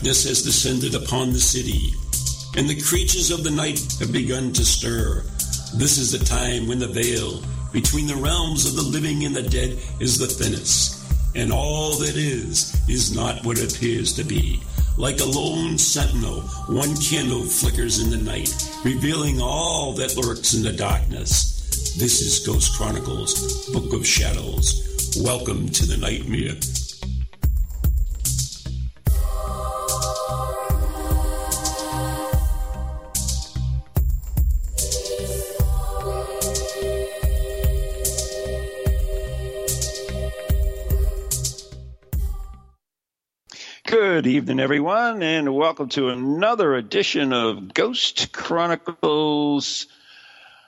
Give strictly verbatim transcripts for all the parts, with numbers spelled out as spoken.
Darkness has descended upon the city, and the creatures of the night have begun to stir. This is the time when the veil between the realms of the living and the dead is the thinnest, and all that is is not what it appears to be. Like a lone sentinel, one candle flickers in the night, revealing all that lurks in the darkness. This is Ghost Chronicles, Book of Shadows. Welcome to the nightmare. Good evening, everyone, and welcome to another edition of Ghost Chronicles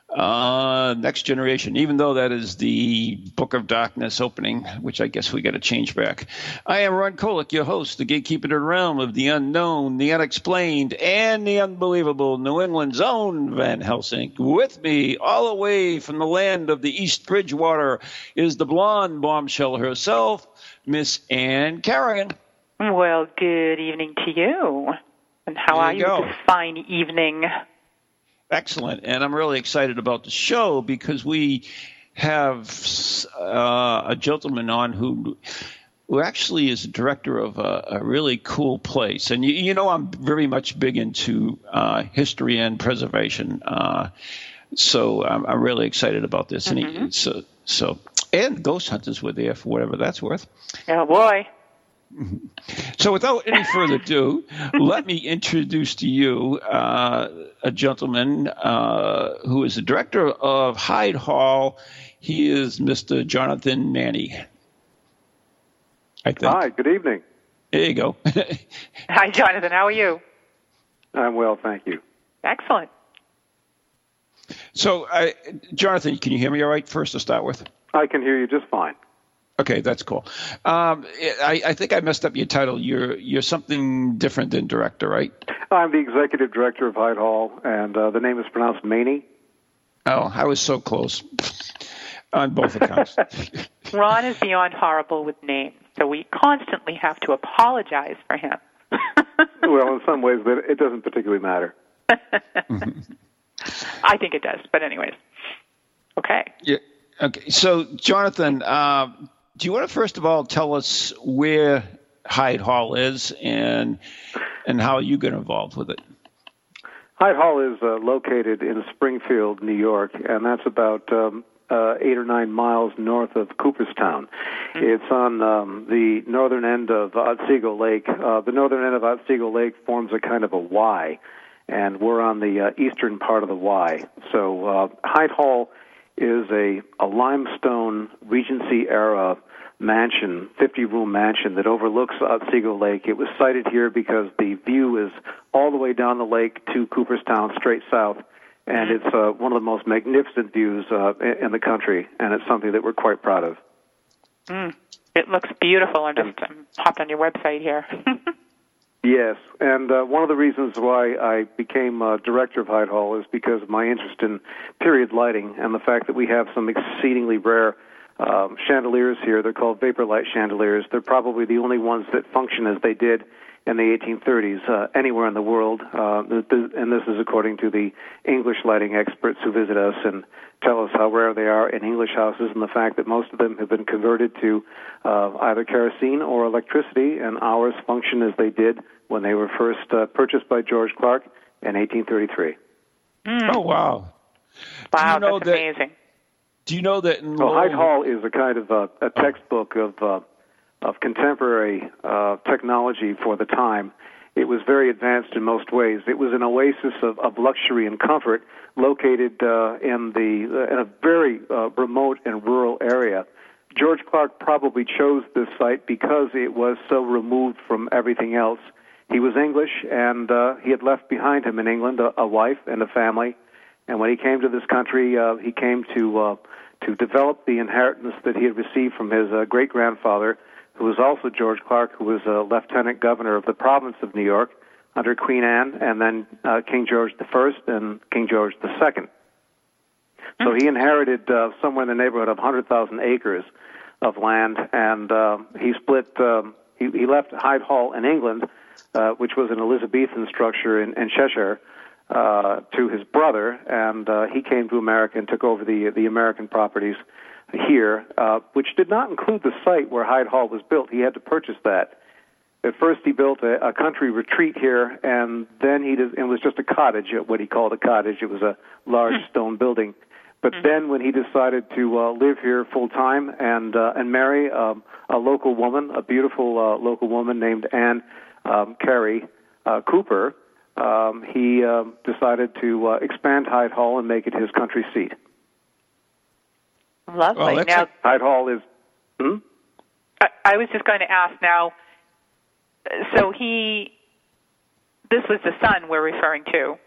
uh, Next Generation, even though that is the Book of Darkness opening, which I guess we got to change back. I am Ron Kolick, your host, the gatekeeper to the realm of the unknown, the unexplained, and the unbelievable, New England's own Van Helsing. With me, all the way from the land of the East Bridgewater, is the blonde bombshell herself, Miss Anne Carrigan. Well, good evening to you, and how there are you, you this fine evening? Excellent, and I'm really excited about the show because we have uh, a gentleman on who who actually is the director of a, a really cool place. And you, you know I'm very much big into uh, history and preservation, uh, so I'm, I'm really excited about this. Mm-hmm. And he, so, so and ghost hunters were there for whatever that's worth. Oh, boy. So without any further ado, let me introduce to you uh, a gentleman uh, who is the director of Hyde Hall. He is Mister Jonathan Maney, I think. Hi, good evening. There you go. Hi, Jonathan. How are you? I'm well, thank you. Excellent. So, I, Jonathan, can you hear me all right first to start with? I can hear you just fine. Okay, that's cool. Um, I, I think I messed up your title. You're you're something different than director, right? I'm the executive director of Hyde Hall, and uh, the name is pronounced Maney. Oh, I was so close on both accounts. Ron is beyond horrible with names, so we constantly have to apologize for him. Well, in some ways, but it doesn't particularly matter. I think it does, but anyways. Okay. Yeah. Okay. So, Jonathan, uh, do you want to first of all tell us where Hyde Hall is and and how you got involved with it? Hyde Hall is uh, located in Springfield, New York, and that's about um, uh, eight or nine miles north of Cooperstown. Mm-hmm. It's on um, the northern end of Otsego Lake. Uh, the northern end of Otsego Lake forms a kind of a Y, and we're on the uh, eastern part of the Y. So uh, Hyde Hall is a, a limestone Regency-era mansion, fifty-room mansion that overlooks Otsego Lake. It was sited here because the view is all the way down the lake to Cooperstown, straight south, and it's uh, one of the most magnificent views uh, in the country, and it's something that we're quite proud of. Mm, it looks beautiful. I just um, hopped on your website here. Yes, and uh, one of the reasons why I became uh, director of Hyde Hall is because of my interest in period lighting and the fact that we have some exceedingly rare um, chandeliers here. They're called vapor light chandeliers. They're probably the only ones that function as they did in the eighteen thirties uh, anywhere in the world, uh, and this is according to the English lighting experts who visit us and tell us how rare they are in English houses and the fact that most of them have been converted to uh, either kerosene or electricity, and ours function as they did when they were first uh, purchased by George Clark in eighteen thirty-three. Mm. Oh, wow. Wow, you know that's that, amazing. Do you know that? In well, Hyde Hall is a kind of a, a textbook of uh, of contemporary uh, technology for the time. It was very advanced in most ways. It was an oasis of, of luxury and comfort located uh, in the uh, in a very uh, remote and rural area. George Clark probably chose this site because it was so removed from everything else. He was English, and uh, he had left behind him in England a, a wife and a family. And when he came to this country, uh, he came to uh, to develop the inheritance that he had received from his uh, great-grandfather, who was also George Clark, who was a lieutenant governor of the province of New York under Queen Anne, and then uh, King George the First and King George the Second. So he inherited uh, somewhere in the neighborhood of one hundred thousand acres of land, and uh, he split um, he, he left Hyde Hall in England, uh, which was an Elizabethan structure in, in Cheshire, uh, to his brother, and uh, he came to America and took over the the American properties here, uh, which did not include the site where Hyde Hall was built. He had to purchase that. At first, he built a, a country retreat here, and then he did, it was just a cottage, what he called a cottage. It was a large stone building. But then when he decided to uh, live here full-time and uh, and marry um, a local woman, a beautiful uh, local woman named Anne um, Carrigan uh, Cooper, um, he uh, decided to uh, expand Hyde Hall and make it his country seat. Lovely. Well, now, a- Hyde Hall is... Hmm? I, I was just going to ask now, so he... This was the son we're referring to.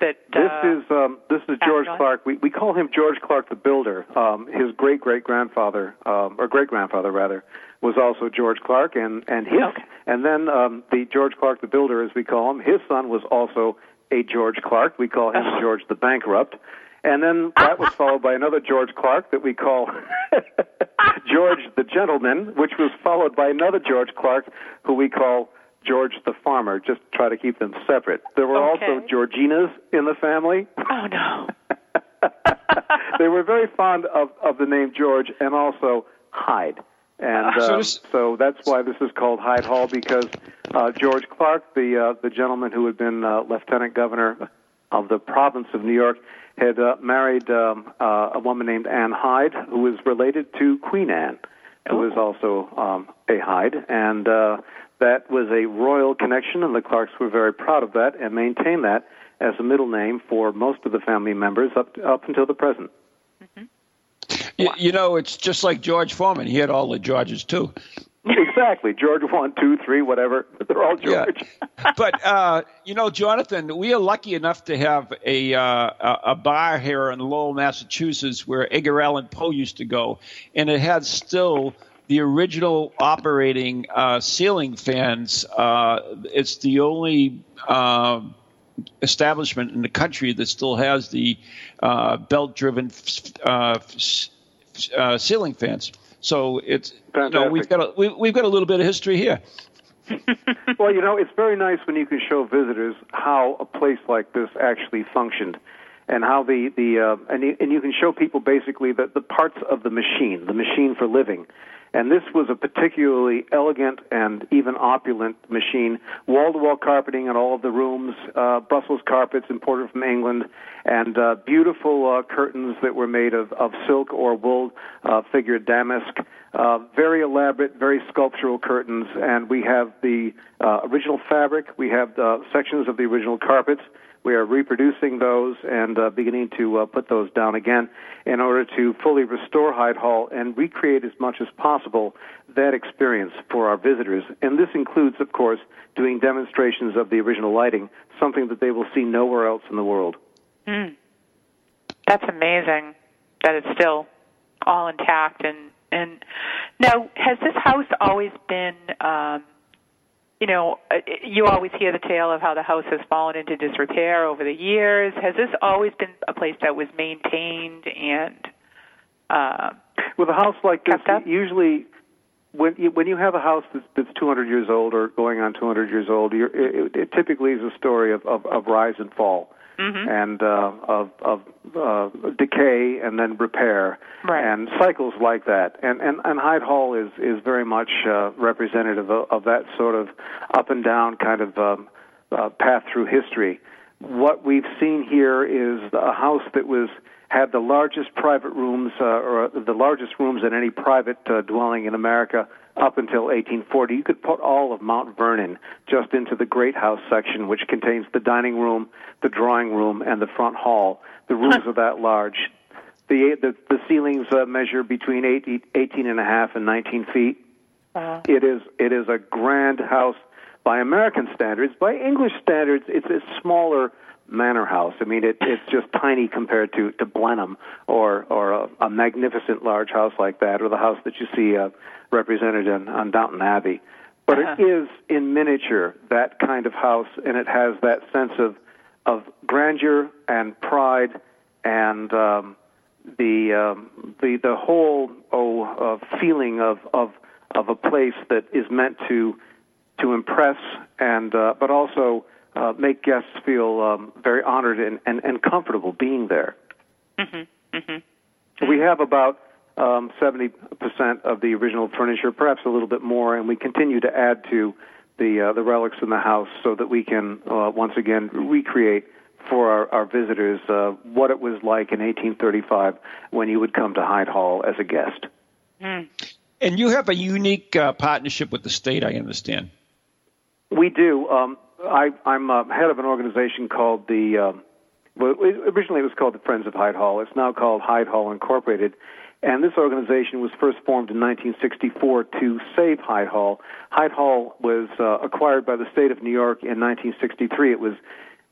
That, uh, this is um, this is George Clark. We we call him George Clark the Builder. Um, his great great grandfather, um, or great grandfather rather, was also George Clark, and and his okay. and then um, the George Clark the Builder, as we call him, his son was also a George Clark. We call him oh. George the Bankrupt, and then that was followed by another George Clark that we call George the Gentleman, which was followed by another George Clark who we call George the Farmer, just try to keep them separate. There were okay. also Georginas in the family. Oh, no. They were very fond of, of the name George and also Hyde. And uh, um, so that's why this is called Hyde Hall, because uh, George Clark, the uh, the gentleman who had been uh, lieutenant governor of the province of New York, had uh, married um, uh, a woman named Anne Hyde, who was related to Queen Anne, who was also um, a Hyde. And... Uh, That was a royal connection, and the Clarks were very proud of that and maintained that as a middle name for most of the family members up to, up until the present. Mm-hmm. You, wow. you know, it's just like George Foreman. He had all the Georges, too. Exactly. George one, two, three, whatever. They're all George. Yeah. But, uh, you know, Jonathan, we are lucky enough to have a uh, a bar here in Lowell, Massachusetts, where Edgar Allan Poe used to go, and it had still... the original operating uh, ceiling fans, uh, it's the only uh, establishment in the country that still has the uh, belt-driven uh, uh, ceiling fans. So it's you know, we've got a, we, we've got a little bit of history here. Well, you know, it's very nice when you can show visitors how a place like this actually functioned. And how the the uh, and you, and you can show people basically the, the parts of the machine, the machine for living, and this was a particularly elegant and even opulent machine. Wall-to-wall carpeting in all of the rooms, uh, Brussels carpets imported from England, and uh, beautiful uh, curtains that were made of, of silk or wool, uh, figured damask. Uh, very elaborate, very sculptural curtains, and we have the uh, original fabric. We have the sections of the original carpets. We are reproducing those and uh, beginning to uh, put those down again in order to fully restore Hyde Hall and recreate as much as possible that experience for our visitors. And this includes, of course, doing demonstrations of the original lighting, something that they will see nowhere else in the world. Mm. That's amazing that it's still all intact. And, and now, has this house always been... Um, You know, you always hear the tale of how the house has fallen into disrepair over the years. Has this always been a place that was maintained and uh, with a house like this? Usually, when you, when you have a house that's, that's two hundred years old or going on two hundred years old, you're, it, it typically is a story of, of, of rise and fall. Mm-hmm. And uh, of, of uh, decay and then repair, right. and cycles like that. And, and, and Hyde Hall is, is very much uh, representative of, of that sort of up-and-down kind of um, uh, path through history. What we've seen here is a house that was had the largest private rooms, uh, or the largest rooms in any private uh, dwelling in America up until eighteen forty. You could put all of Mount Vernon just into the Great House section, which contains the dining room, the drawing room, and the front hall. The rooms are that large. The the, the ceilings uh, measure between eighteen and a half and nineteen feet. Uh-huh. It is it is a grand house by American standards. By English standards, it's a smaller manor house. I mean, it, it's just tiny compared to, to Blenheim or or a, a magnificent large house like that, or the house that you see uh, represented in, on Downton Abbey. But uh-huh. it is in miniature that kind of house, and it has that sense of of grandeur and pride and um, the um, the the whole oh uh, feeling of of. of a place that is meant to to impress and uh, but also uh, make guests feel um, very honored and, and, and comfortable being there. Mm-hmm. Mm-hmm. We have about um, seventy percent of the original furniture, perhaps a little bit more, and we continue to add to the uh, the relics in the house so that we can uh, once again recreate for our, our visitors uh, what it was like in eighteen thirty-five when you would come to Hyde Hall as a guest. Mm. And you have a unique uh, partnership with the state, I understand. We do. Um, I, I'm uh, head of an organization called the, um, well, it, originally it was called the Friends of Hyde Hall. It's now called Hyde Hall Incorporated. And this organization was first formed in nineteen sixty-four to save Hyde Hall. Hyde Hall was uh, acquired by the state of New York in nineteen sixty-three. It was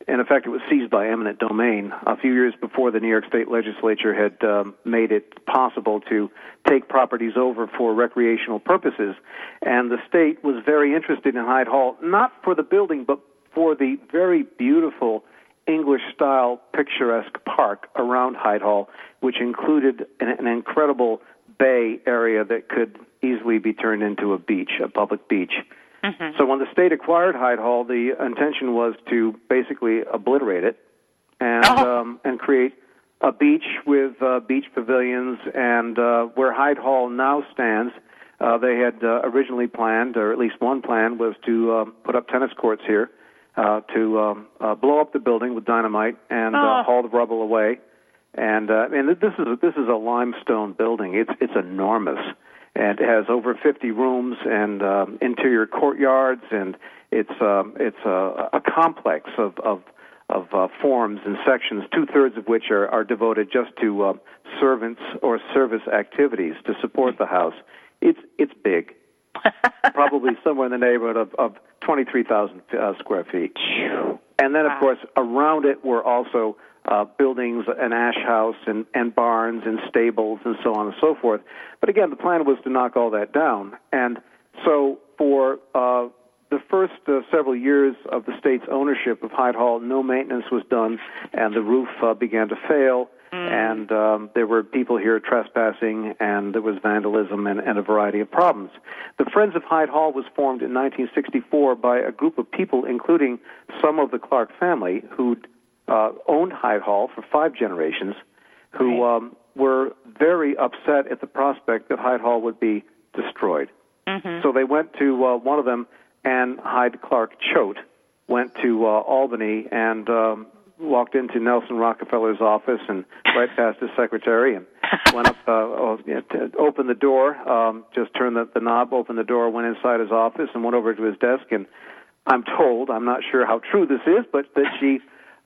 In effect, it was seized by eminent domain a few years before the New York State Legislature had um, made it possible to take properties over for recreational purposes. And the state was very interested in Hyde Hall, not for the building, but for the very beautiful English-style picturesque park around Hyde Hall, which included an, an incredible bay area that could easily be turned into a beach, a public beach. Mm-hmm. So when the state acquired Hyde Hall, the intention was to basically obliterate it and oh. um, and create a beach with uh, beach pavilions. And uh, where Hyde Hall now stands, uh, they had uh, originally planned, or at least one plan, was to um, put up tennis courts here, uh, to um, uh, blow up the building with dynamite and oh. uh, haul the rubble away. And uh, and this is a, this is a limestone building. It's it's enormous. And it has over fifty rooms and um, interior courtyards, and it's um, it's a, a complex of of, of uh, forms and sections, two thirds of which are, are devoted just to uh, servants or service activities to support the house. It's it's big, probably somewhere in the neighborhood of, of twenty-three thousand uh, square feet. And then, of course, around it were also Uh, buildings, an ash house, and, and barns, and stables, and so on and so forth. But again, the plan was to knock all that down. And so for uh, the first uh, several years of the state's ownership of Hyde Hall, no maintenance was done, and the roof uh, began to fail, mm. and um, there were people here trespassing, and there was vandalism and, and a variety of problems. The Friends of Hyde Hall was formed in nineteen sixty-four by a group of people, including some of the Clark family, who Uh, owned Hyde Hall for five generations, who right. um, were very upset at the prospect that Hyde Hall would be destroyed. Mm-hmm. So they went to uh, one of them, Anne Hyde Clark Choate, went to uh, Albany and um, walked into Nelson Rockefeller's office and right past his secretary and went up, uh, oh, you know, to open the door, um, just turned the, the knob, opened the door, went inside his office and went over to his desk. And I'm told, I'm not sure how true this is, but that she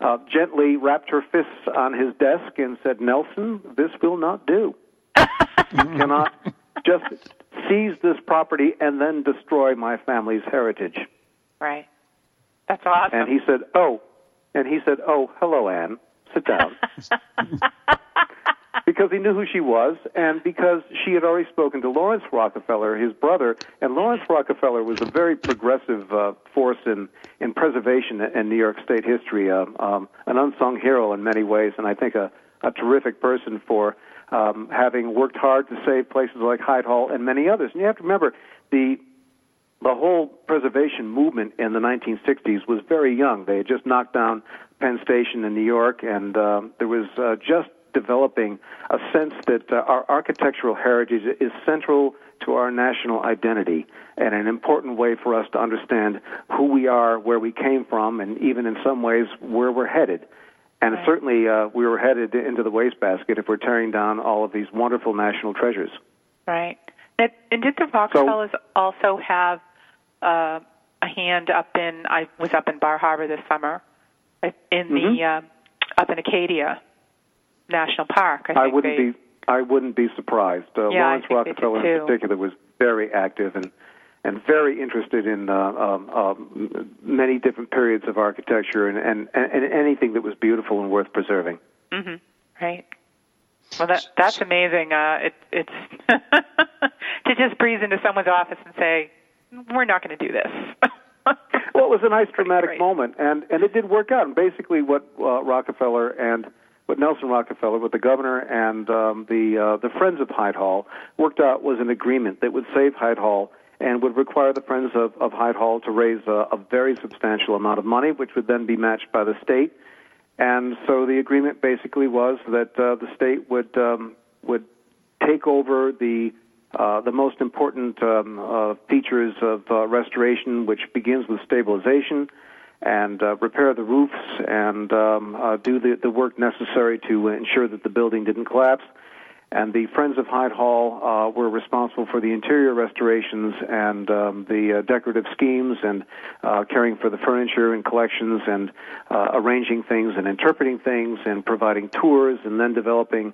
Uh, gently wrapped her fists on his desk and said, "Nelson, this will not do. You cannot just seize this property and then destroy my family's heritage." Right. That's awesome. And he said, "Oh," and he said, "Oh, hello, Anne. Sit down." Because he knew who she was, and because she had already spoken to Laurance Rockefeller, his brother, and Laurance Rockefeller was a very progressive uh, force in, in preservation in New York State history, uh, um, an unsung hero in many ways, and I think a, a terrific person for um, having worked hard to save places like Hyde Hall and many others. And you have to remember, the the whole preservation movement in the nineteen sixties was very young. They had just knocked down Penn Station in New York, and uh, there was uh, just developing a sense that uh, our architectural heritage is central to our national identity and an important way for us to understand who we are, where we came from, and even in some ways where we're headed. And right. certainly uh, we were headed into the wastebasket if we're tearing down all of these wonderful national treasures. Right. And did the Rockefellers so, also have uh, a hand up in, I was up in Bar Harbor this summer, in mm-hmm. the, uh, up in Acadia National Park. I, think I wouldn't they, be. I wouldn't be surprised. Uh, yeah, Laurance Rockefeller, in particular, was very active and and very interested in uh, um, um, many different periods of architecture and, and, and anything that was beautiful and worth preserving. Mm-hmm. Right. Well, that that's amazing. Uh, it, it's to just breeze into someone's office and say, "We're not going to do this." Well, it was a nice dramatic great. moment, and and it did work out. And basically, what uh, Rockefeller and What Nelson Rockefeller, with the governor and um, the uh, the Friends of Hyde Hall, worked out was an agreement that would save Hyde Hall and would require the Friends of, of Hyde Hall to raise a, a very substantial amount of money, which would then be matched by the state. And so the agreement basically was that uh, the state would um, would take over the Uh, the most important um, uh, features of uh, restoration, which begins with stabilization, and uh, repair the roofs, and um, uh, do the, the work necessary to ensure that the building didn't collapse. And the Friends of Hyde Hall uh, were responsible for the interior restorations and um, the uh, decorative schemes, and uh, caring for the furniture and collections, and uh, arranging things and interpreting things and providing tours, and then developing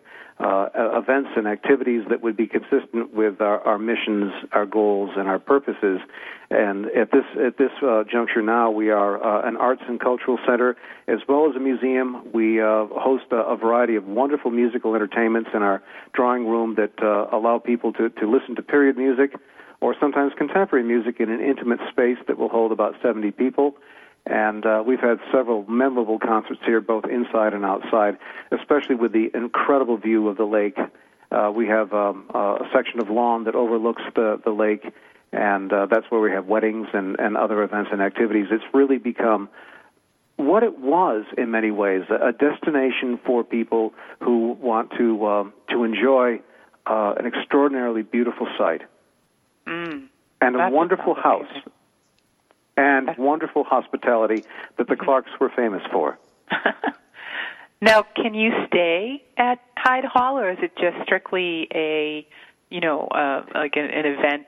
uh, events and activities that would be consistent with our, our missions, our goals, and our purposes. And at this at this uh, juncture now, we are uh, an arts and cultural center as well as a museum. We uh, host a, a variety of wonderful musical entertainments in our drawing room that uh, allow people to, to listen to period music or sometimes contemporary music in an intimate space that will hold about seventy people. And uh, we've had several memorable concerts here, both inside and outside, especially with the incredible view of the lake. Uh, we have um, uh, a section of lawn that overlooks the, the lake, and uh, that's where we have weddings and, and other events and activities. It's really become what it was in many ways, a destination for people who want to um, to enjoy uh, an extraordinarily beautiful site mm, and a wonderful house and that's wonderful hospitality that the Clarks were famous for. Now, can you stay at Hyde Hall, or is it just strictly a, you know, uh, like an, an event?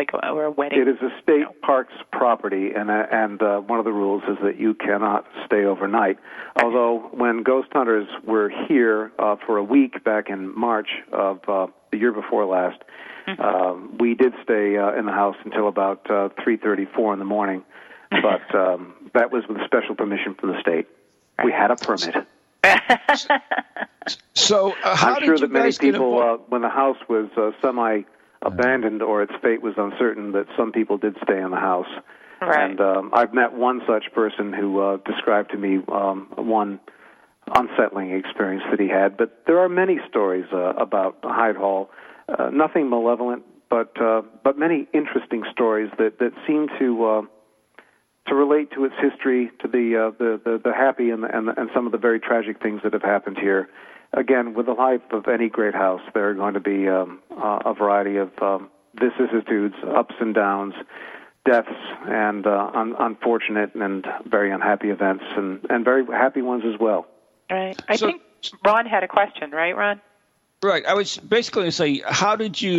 Like a, or a wedding. It is a state no. parks property, and uh, and uh, one of the rules is that you cannot stay overnight. Okay. Although when ghost hunters were here uh, for a week back in March of uh, the year before last, mm-hmm. um, we did stay uh, in the house until about uh, three thirty, four in the morning. But um, that was with special permission from the state. Right. We had a permit. so uh, how I'm did sure you that many people, uh, when the house was uh, semi. abandoned or its fate was uncertain, that some people did stay in the house. Right. And um, I've met one such person who uh, described to me um, one unsettling experience that he had. But there are many stories uh, about Hyde Hall, uh, nothing malevolent, but uh, but many interesting stories that, that seem to uh, to relate to its history, to the uh, the, the, the happy and, the, and, the, and some of the very tragic things that have happened here. Again, with the life of any great house, there are going to be um, uh, a variety of um, vicissitudes, ups and downs, deaths, and uh, un- unfortunate and very unhappy events, and, and very happy ones as well. Right. I so, think Ron had a question, right, Ron? Right. I was basically going to say, how did you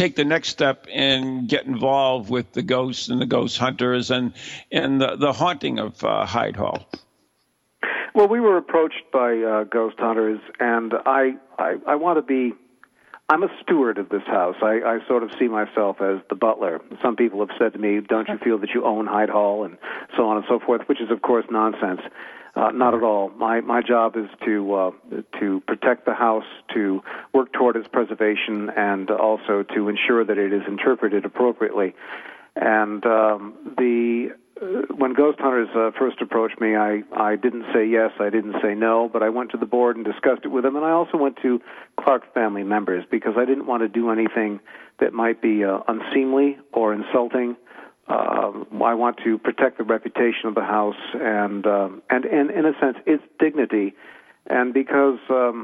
take the next step and get involved with the ghosts and the ghost hunters and, and the, the haunting of uh, Hyde Hall? Well, we were approached by uh, ghost hunters, and I, I, I want to be, I'm a steward of this house. I, I sort of see myself as the butler. Some people have said to me, don't you feel that you own Hyde Hall, and so on and so forth, which is, of course, nonsense. Uh, not at all. My my job is to uh, to protect the house, to work toward its preservation, and also to ensure that it is interpreted appropriately. And um, the... When ghost hunters uh, first approached me, I, I didn't say yes, I didn't say no, but I went to the board and discussed it with them, and I also went to Clark family members because I didn't want to do anything that might be uh, unseemly or insulting. Uh, I want to protect the reputation of the house and, uh, and, and in a sense, its dignity. And because um,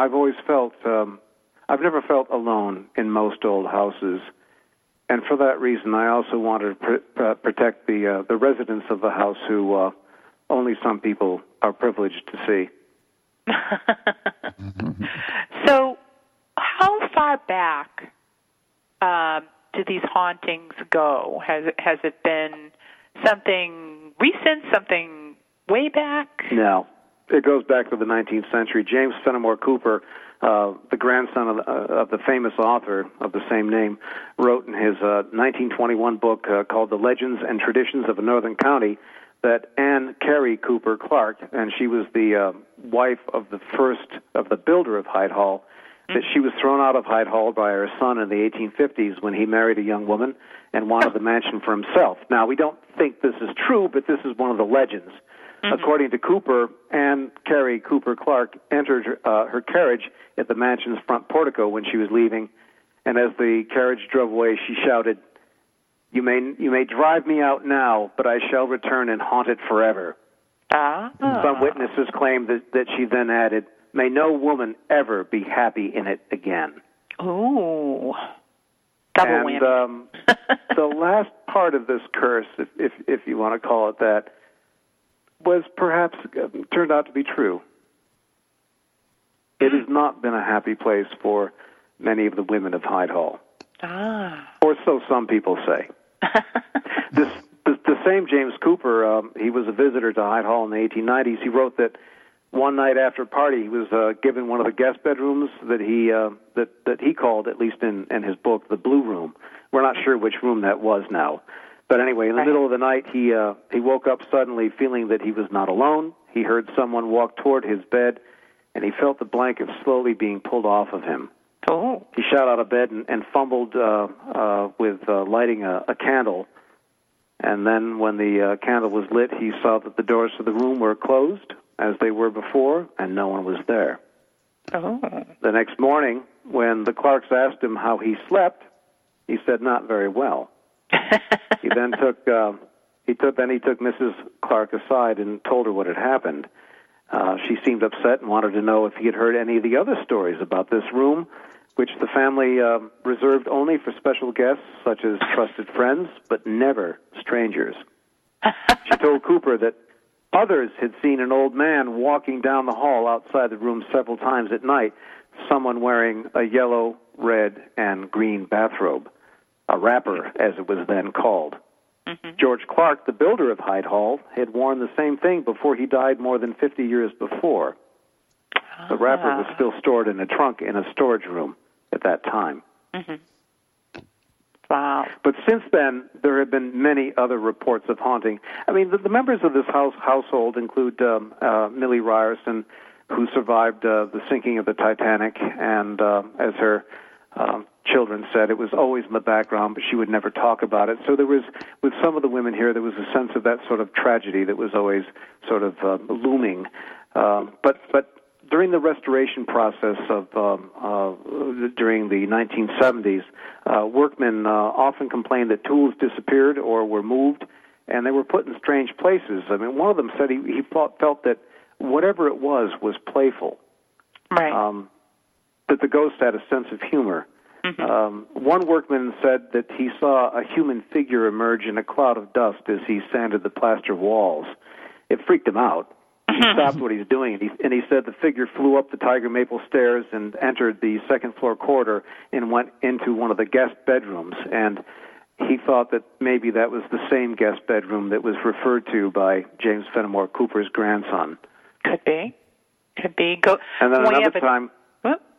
I've always felt, um, I've never felt alone in most old houses. And for that reason, I also wanted to pr- uh, protect the uh, the residents of the house who uh, only some people are privileged to see. So how far back uh, do these hauntings go? Has it, has it been something recent, something way back? No. It goes back to the nineteenth century. James Fenimore Cooper, uh, the grandson of the, uh, of the famous author of the same name, wrote in his uh, nineteen twenty-one book uh, called The Legends and Traditions of a Northern County that Anne Carrigan Cooper Clark, and she was the uh, wife of the first of the builder of Hyde Hall, that she was thrown out of Hyde Hall by her son in the eighteen fifties when he married a young woman and wanted the mansion for himself. Now, we don't think this is true, but this is one of the legends. Mm-hmm. According to Cooper, Anne Carrie Cooper Clark entered uh, her carriage at the mansion's front portico when she was leaving, and as the carriage drove away, she shouted, "You may you may drive me out now, but I shall return and haunt it forever." Ah. Some witnesses claim that, that she then added, "May no woman ever be happy in it again." Oh. Double and, whammy. Um, the last part of this curse, if, if, if you want to call it that, was perhaps uh, turned out to be true. It has not been a happy place for many of the women of Hyde Hall. Ah. Or so some people say. This, the, the same James Cooper, um, he was a visitor to Hyde Hall in the eighteen nineties. He wrote that one night after a party, he was uh, given one of the guest bedrooms that he uh, that that he called, at least in, in his book, the Blue Room. We're not sure which room that was now. But anyway, in the right. middle of the night, he uh, he woke up suddenly feeling that he was not alone. He heard someone walk toward his bed, and he felt the blanket slowly being pulled off of him. Oh. He shot out of bed and, and fumbled uh, uh, with uh, lighting a, a candle. And then when the uh, candle was lit, he saw that the doors to the room were closed, as they were before, and no one was there. Oh. The next morning, when the Clarks asked him how he slept, he said, "Not very well." He then took uh, he took then he took Missus Clark aside and told her what had happened. Uh, she seemed upset and wanted to know if he had heard any of the other stories about this room, which the family uh, reserved only for special guests, such as trusted friends, but never strangers. She told Cooper that others had seen an old man walking down the hall outside the room several times at night, someone wearing a yellow, red, and green bathrobe, a wrapper, as it was then called. Mm-hmm. George Clark, the builder of Hyde Hall, had worn the same thing before he died more than fifty years before. Ah. The wrapper was still stored in a trunk in a storage room at that time. Mm-hmm. Wow. But since then, there have been many other reports of haunting. I mean, the, the members of this house household include um, uh, Millie Ryerson, who survived uh, the sinking of the Titanic, and uh, as her um, children said, it was always in the background, but she would never talk about it. So there was, with some of the women here, there was a sense of that sort of tragedy that was always sort of uh, looming. Uh, but but during the restoration process of um, uh, during the nineteen seventies, uh, workmen uh, often complained that tools disappeared or were moved, and they were put in strange places. I mean, one of them said he, he felt, felt that whatever it was was playful, right? Um, that the ghost had a sense of humor. Mm-hmm. Um, one workman said that he saw a human figure emerge in a cloud of dust as he sanded the plaster walls. It freaked him out. He stopped what he's doing, and he, and he said the figure flew up the Tiger Maple stairs and entered the second-floor corridor and went into one of the guest bedrooms. And he thought that maybe that was the same guest bedroom that was referred to by James Fenimore Cooper's grandson. Could be. Could be. Go. And then we another a, time...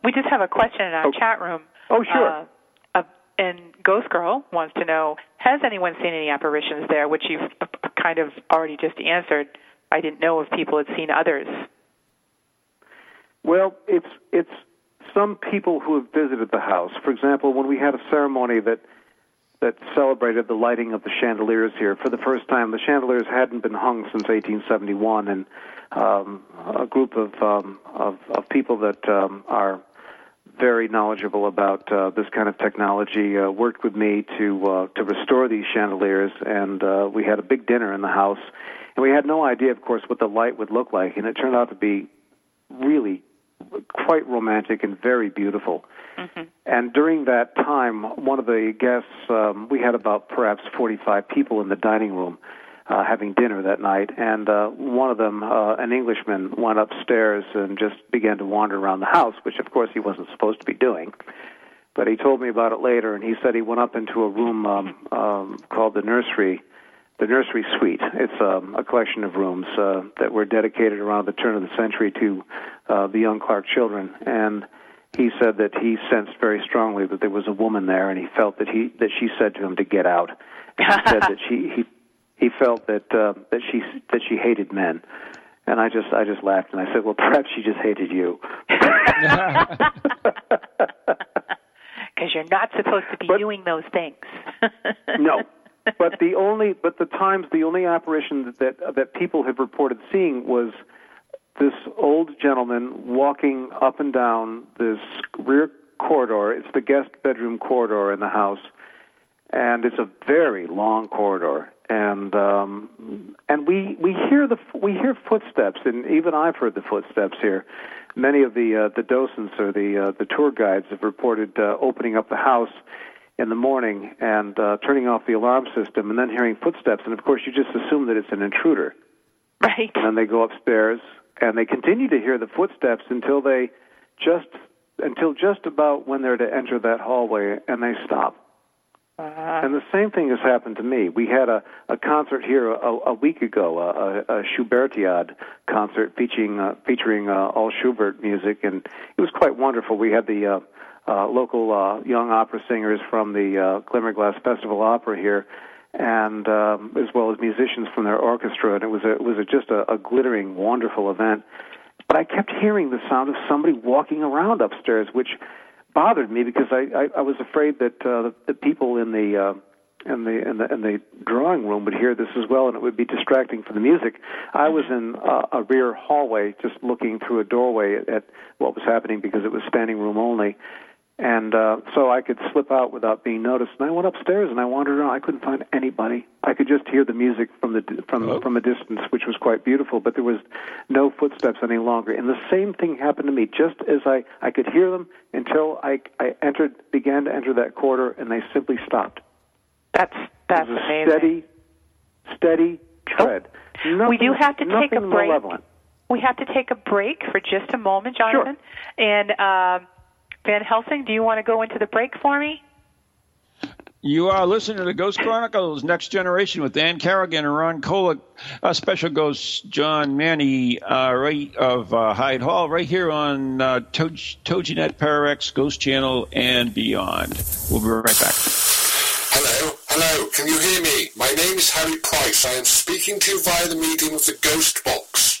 We just have a question in our oh, chat room. Oh, sure. Uh, uh, and Ghost Girl wants to know, has anyone seen any apparitions there, which you've kind of already just answered. I didn't know if people had seen others. Well, it's it's some people who have visited the house. For example, when we had a ceremony that that celebrated the lighting of the chandeliers here for the first time, the chandeliers hadn't been hung since eighteen seventy-one, and um, a group of, um, of of people that um, are very knowledgeable about uh, this kind of technology uh, worked with me to uh, to restore these chandeliers, and uh, we had a big dinner in the house. And we had no idea, of course, what the light would look like, and it turned out to be really quite romantic and very beautiful. Mm-hmm. And during that time, one of the guests, um, we had about perhaps forty-five people in the dining room uh, having dinner that night, and uh, one of them, uh, an Englishman, went upstairs and just began to wander around the house, which, of course, he wasn't supposed to be doing. But he told me about it later, and he said he went up into a room um, um, called the nursery, The nursery suite. It's um, a collection of rooms uh, that were dedicated around the turn of the century to uh, the young Clark children. And he said that he sensed very strongly that there was a woman there, and he felt that he that she said to him to get out. And he said that she he he felt that uh, that she that she hated men. And I just I just laughed and I said, well, perhaps she just hated you. Because you're not supposed to be but, doing those things. No. but the only, but the times, the only apparition that, that that people have reported seeing was this old gentleman walking up and down this rear corridor. It's the guest bedroom corridor in the house, and it's a very long corridor. And um, and we we hear the we hear footsteps, and even I've heard the footsteps here. Many of the uh, the docents or the uh, the tour guides have reported uh, opening up the house in the morning and uh, turning off the alarm system, and then hearing footsteps. And of course, you just assume that it's an intruder. Right. And then they go upstairs, and they continue to hear the footsteps until they just until just about when they're to enter that hallway, and they stop. Uh-huh. And the same thing has happened to me. We had a, a concert here a, a week ago, a, a, a Schubertiad concert featuring uh, featuring uh, all Schubert music, and it was quite wonderful. We had the uh, uh, local uh, young opera singers from the uh, Glimmerglass Festival Opera here, and um, as well as musicians from their orchestra, and it was a, it was a, just a, a glittering, wonderful event. But I kept hearing the sound of somebody walking around upstairs, which bothered me because I, I, I was afraid that uh, the, the people in the, uh, in the in the in the drawing room would hear this as well, and it would be distracting for the music. I was in a, a rear hallway, just looking through a doorway at, at what was happening because it was standing room only, and uh, so I could slip out without being noticed. And I went upstairs and I wandered around. I couldn't find anybody. I could just hear the music from the from Hello? from a distance, which was quite beautiful. But there was no footsteps any longer. And the same thing happened to me. Just as I, I could hear them until I, I entered began to enter that corridor, and they simply stopped. That's that's it was a amazing. Steady, steady tread. Oh, nothing, we do have to take a break. Malevolent. We have to take a break for just a moment, Jonathan. Sure. And um, Van Helsing, do you want to go into the break for me? You are listening to Ghost Chronicles, Next Generation, with Anne Carrigan and Ron Kolick, a special ghost, John Maney, uh, right of uh, Hyde Hall, right here on uh, Tog- TogiNet, Pararex, Ghost Channel, and beyond. We'll be right back. Hello, hello, can you hear me? My name is Harry Price. I am speaking to you via the medium of the Ghost Box.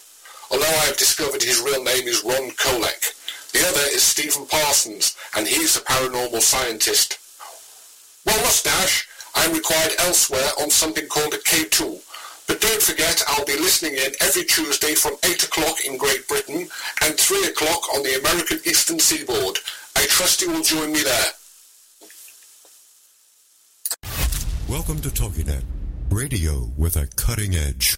although I have discovered his real name is Ron Kolick. The other is Stephen Parsons, and he's a paranormal scientist. Well, mustache, I'm required elsewhere on something called a K two. But don't forget, I'll be listening in every Tuesday from eight o'clock in Great Britain and three o'clock on the American Eastern Seaboard. I trust you will join me there. Welcome to TogiNet, radio with a cutting edge.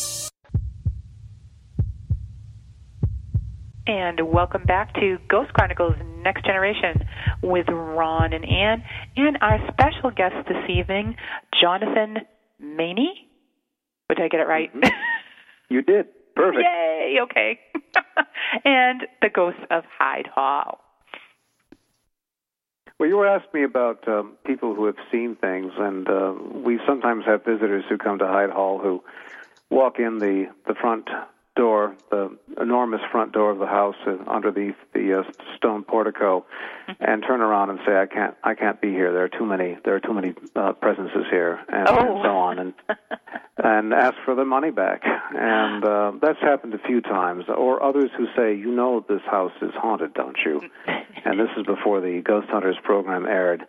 And welcome back to Ghost Chronicles Next Generation with Ron and Anne, and our special guest this evening, Jonathan Maney. Did I get it right? Mm-hmm. You did. Perfect. Yay, okay. And the ghost of Hyde Hall. Well, you were asking me about um, people who have seen things, and uh, we sometimes have visitors who come to Hyde Hall who walk in the, the front door, the enormous front door of the house underneath the uh, stone portico, and turn around and say, I can't I can't be here. There are too many there are too many uh, presences here, and, oh. and so on, and and ask for the money back. And uh, that's happened a few times. Or others who say, you know this house is haunted, don't you? And this is before the Ghost Hunters program aired.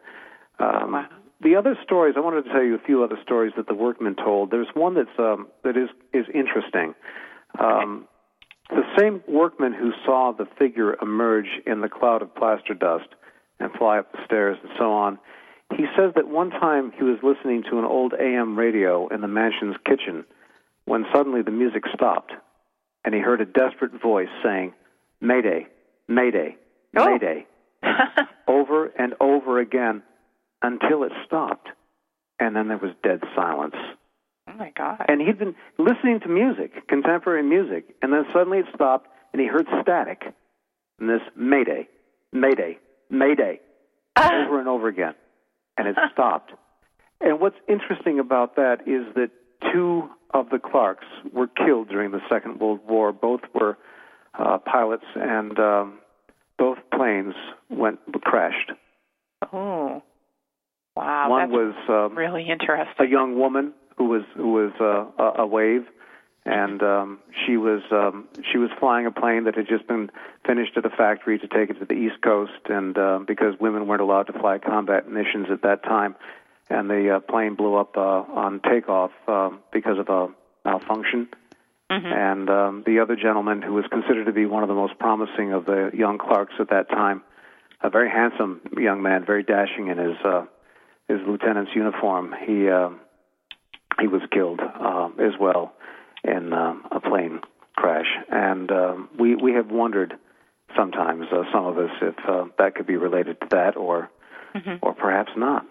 Um, wow. The other stories, I wanted to tell you a few other stories that the workmen told. There's one that's um, that is, is interesting. Um, the same workman who saw the figure emerge in the cloud of plaster dust and fly up the stairs and so on, he says that one time he was listening to an old A M radio in the mansion's kitchen when suddenly the music stopped, and he heard a desperate voice saying, Mayday, Mayday, Mayday, oh. over and over again until it stopped, and then there was dead silence. Oh, my God. And he'd been listening to music, contemporary music, and then suddenly it stopped, and he heard static, and this Mayday, Mayday, Mayday, uh. over and over again. And it stopped. And what's interesting about that is that two of the Clarks were killed during the Second World War. Both were uh, pilots, and um, both planes went crashed. Oh, wow! One was um, really interesting. A young woman who was who was uh, a, a wave, and um, she was um, she was flying a plane that had just been finished at a factory to take it to the East Coast, and uh, because women weren't allowed to fly combat missions at that time. And the uh, plane blew up uh, on takeoff uh, because of a malfunction. Mm-hmm. And um, the other gentleman, who was considered to be one of the most promising of the young Clarks at that time, a very handsome young man, very dashing in his uh, his lieutenant's uniform, he uh, he was killed uh, as well in uh, a plane crash. And uh, we we have wondered sometimes, uh, some of us, if uh, that could be related to that, or mm-hmm. or perhaps not.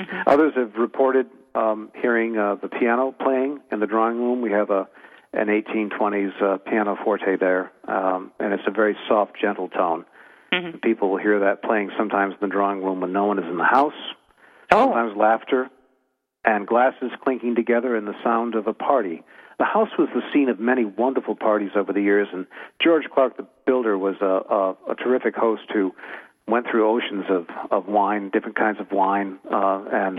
Mm-hmm. Others have reported um, hearing uh, the piano playing in the drawing room. We have a an eighteen twenties uh, pianoforte there, um, and it's a very soft, gentle tone. Mm-hmm. People will hear that playing sometimes in the drawing room when no one is in the house, oh. sometimes laughter, and glasses clinking together and the sound of a party. The house was the scene of many wonderful parties over the years, and George Clark, the builder, was a, a, a terrific host who went through oceans of, of wine, different kinds of wine uh, and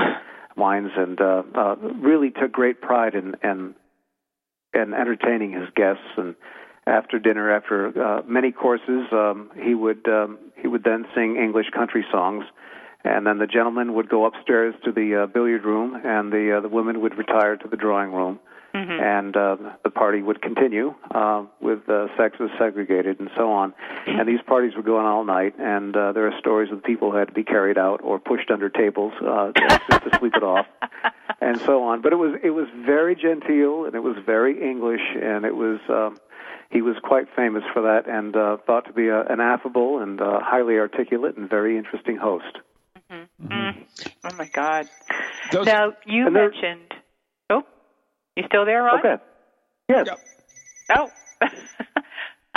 wines, and uh, uh, really took great pride in, in in entertaining his guests. And after dinner, after uh, many courses, um, he would um, he would then sing English country songs, and then the gentlemen would go upstairs to the uh, billiard room, and the uh, the women would retire to the drawing room, mm-hmm. and uh, the party would continue uh, with uh, sexes segregated and so on. Mm-hmm. And these parties were going all night, and uh, there are stories of people who had to be carried out or pushed under tables uh, just to sleep it off, and so on. But it was it was very genteel, and it was very English, and it was um, he was quite famous for that, and uh, thought to be a, an affable and uh, highly articulate and very interesting host. Mm-hmm. Mm-hmm. Oh, my God. Those, now, you mentioned... Oh, you still there, Ron? Okay. Yes. Yep.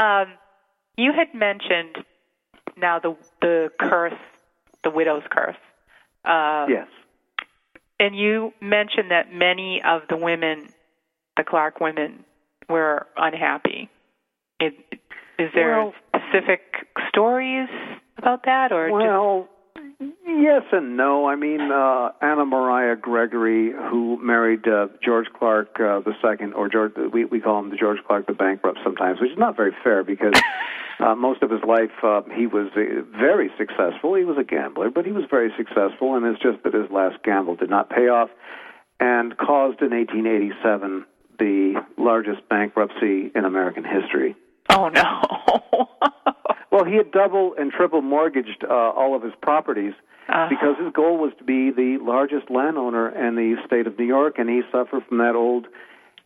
Oh. um, you had mentioned now the the curse, the widow's curse. Uh, yes. And you mentioned that many of the women, the Clark women, were unhappy. Is, is there well, specific stories about that? or Well... Just, Yes and no. I mean, uh, Anna Maria Gregory, who married uh, George Clark uh, the Second, or George, we, we call him the George Clark the Bankrupt sometimes, which is not very fair because uh, most of his life uh, he was uh, very successful. He was a gambler, but he was very successful, and it's just that his last gamble did not pay off and caused in eighteen eighty-seven the largest bankruptcy in American history. Oh, no. Well, he had double and triple mortgaged uh, all of his properties uh-huh. because his goal was to be the largest landowner in the state of New York, and he suffered from that old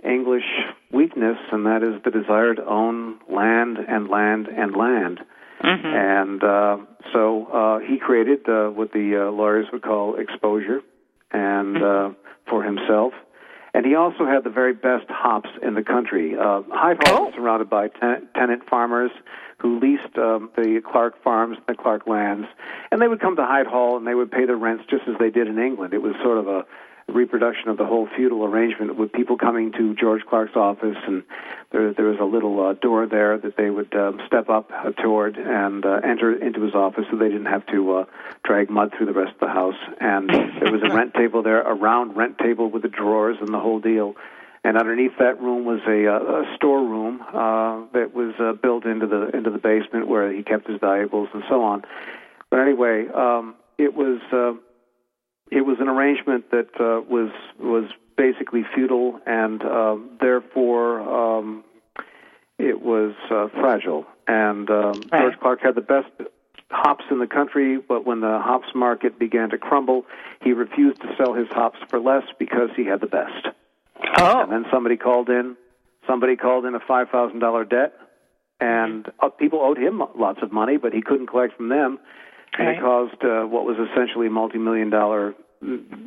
English weakness, and that is the desire to own land and land and land. Mm-hmm. And uh, so uh, he created uh, what the uh, lawyers would call exposure and mm-hmm. uh, for himself. And he also had the very best hops in the country. Uh, Hyde Hall was surrounded by ten- tenant farmers who leased um, the Clark farms, the Clark lands. And they would come to Hyde Hall, and they would pay the rents just as they did in England. It was sort of a reproduction of the whole feudal arrangement with people coming to George Clark's office. And there, there was a little uh, door there that they would uh, step up uh, toward and uh, enter into his office so they didn't have to uh, drag mud through the rest of the house. And there was a rent table there, a round rent table with the drawers and the whole deal. and underneath that room was a, uh, a storeroom uh, that was uh, built into the into the basement where he kept his valuables and so on. But anyway, um, it was uh, it was an arrangement that uh, was was basically feudal, and uh, therefore um, it was uh, fragile. And um, right. George Clark had the best hops in the country, but when the hops market began to crumble, he refused to sell his hops for less because he had the best. Oh. And then somebody called in, somebody called in a five thousand dollars debt, and uh, people owed him lots of money, but he couldn't collect from them, and right. it caused uh, what was essentially a multi-million dollar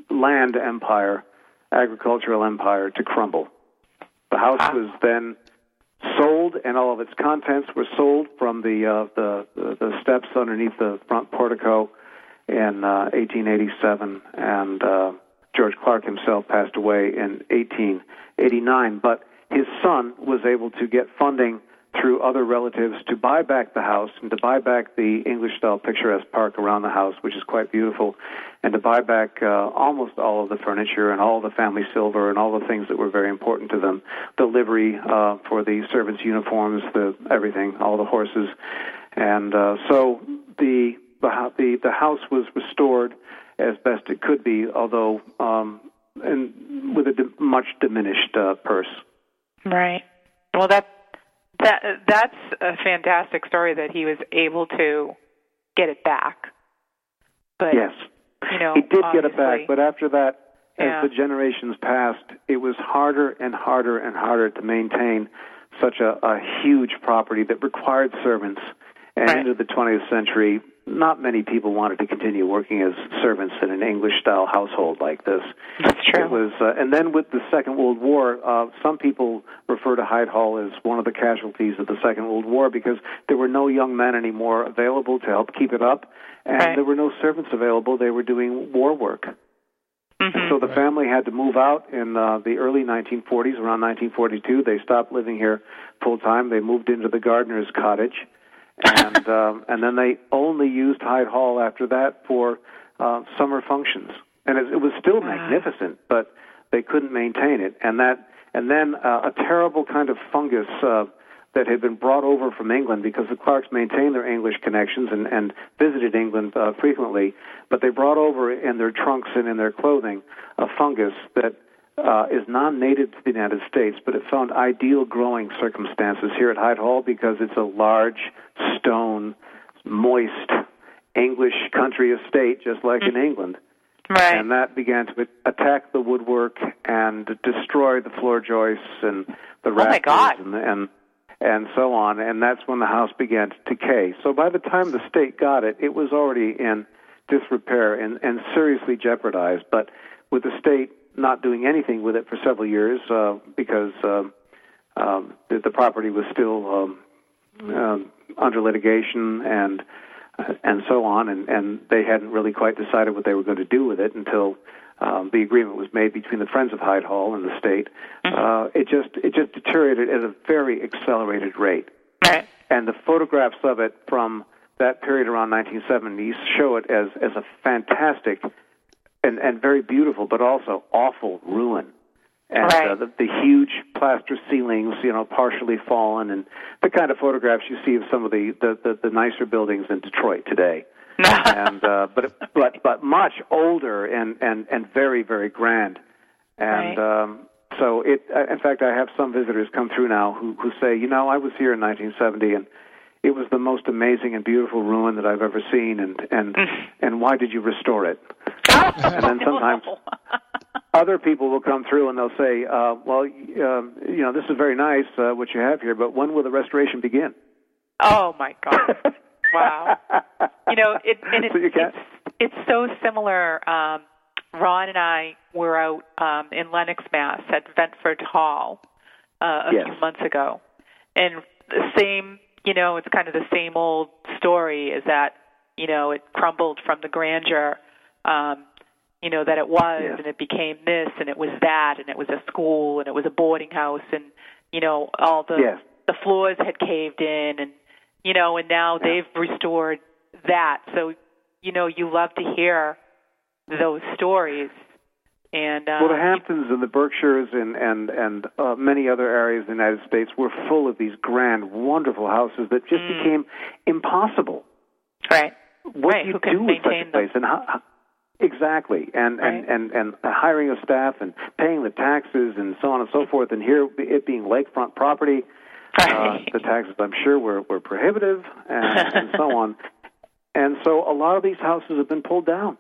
land empire, agricultural empire, to crumble. The house ah. was then sold, and all of its contents were sold from the uh, the, the the steps underneath the front portico in uh, eighteen eighty-seven, and uh, George Clark himself passed away in eighteen eighty-nine. But his son was able to get funding through other relatives to buy back the house and to buy back the English-style picturesque park around the house, which is quite beautiful, and to buy back uh, almost all of the furniture and all the family silver and all the things that were very important to them, the livery uh, for the servants' uniforms, the everything, all the horses. And uh, so the, the, the house was restored as best it could be, although um, and with a di- much diminished uh, purse. Right. Well, that's That that's a fantastic story that he was able to get it back. But, yes, you know, he did get it back. But after that, yeah. as the generations passed, it was harder and harder and harder to maintain such a, a huge property that required servants. And right. into the twentieth century, not many people wanted to continue working as servants in an English-style household like this. That's true. It was, uh, and then with the Second World War, uh, some people refer to Hyde Hall as one of the casualties of the Second World War because there were no young men anymore available to help keep it up, and right. there were no servants available. They were doing war work. Mm-hmm. So the family had to move out in uh, the early nineteen forties, around nineteen forty-two. They stopped living here full-time. They moved into the gardener's cottage. and um, and then they only used Hyde Hall after that for uh, summer functions, and it, it was still uh. magnificent, but they couldn't maintain it. And that, and then uh, a terrible kind of fungus uh, that had been brought over from England, because the Clarks maintained their English connections and, and visited England uh, frequently, but they brought over in their trunks and in their clothing a fungus that Uh, is non-native to the United States, but it found ideal growing circumstances here at Hyde Hall because it's a large, stone, moist, English country estate, just like mm. in England. Right. And that began to attack the woodwork and destroy the floor joists and the rafters oh and, and and so on. And that's when the house began to decay. So by the time the state got it, it was already in disrepair and, and seriously jeopardized. But with the state not doing anything with it for several years uh, because uh, um, the, the property was still um, um, under litigation and and so on, and, and they hadn't really quite decided what they were going to do with it until um, the agreement was made between the Friends of Hyde Hall and the state. Uh, it just it just deteriorated at a very accelerated rate. Right. And the photographs of it from that period around nineteen seventy show it as, as a fantastic And, and very beautiful, but also awful ruin. And right. uh, the, the huge plaster ceilings, you know, partially fallen, and the kind of photographs you see of some of the, the, the, the nicer buildings in Detroit today. and uh, but but but much older and, and, and very very grand. And right. um, so it. In fact, I have some visitors come through now who who say, you know, I was here in nineteen seventy and it was the most amazing and beautiful ruin that I've ever seen, and and, and why did you restore it? And then sometimes other people will come through and they'll say, uh, well, uh, you know, this is very nice, uh, what you have here, but when will the restoration begin? Oh, my God. Wow. You know, it, and it, so you it's, it's so similar. Um, Ron and I were out um, in Lenox, Mass at Ventford Hall uh, a yes. few months ago, and the same... You know, it's kind of the same old story is that, you know, it crumbled from the grandeur, um, you know, that it was, yeah. and it became this, and it was that, and it was a school, and it was a boarding house, and, you know, all the yeah. the floors had caved in, and, you know, and now yeah. they've restored that. So, you know, you love to hear those stories And, uh, well, the Hamptons and the Berkshires and and and uh, many other areas of the United States were full of these grand, wonderful houses that just mm. became impossible. Right. What right. do you Who do with such a place? And how, exactly. And, right. and, and, and hiring of staff and paying the taxes and so on and so forth. And here, it being lakefront property, right. uh, the taxes, I'm sure, were, were prohibitive and, and so on. And so a lot of these houses have been pulled down.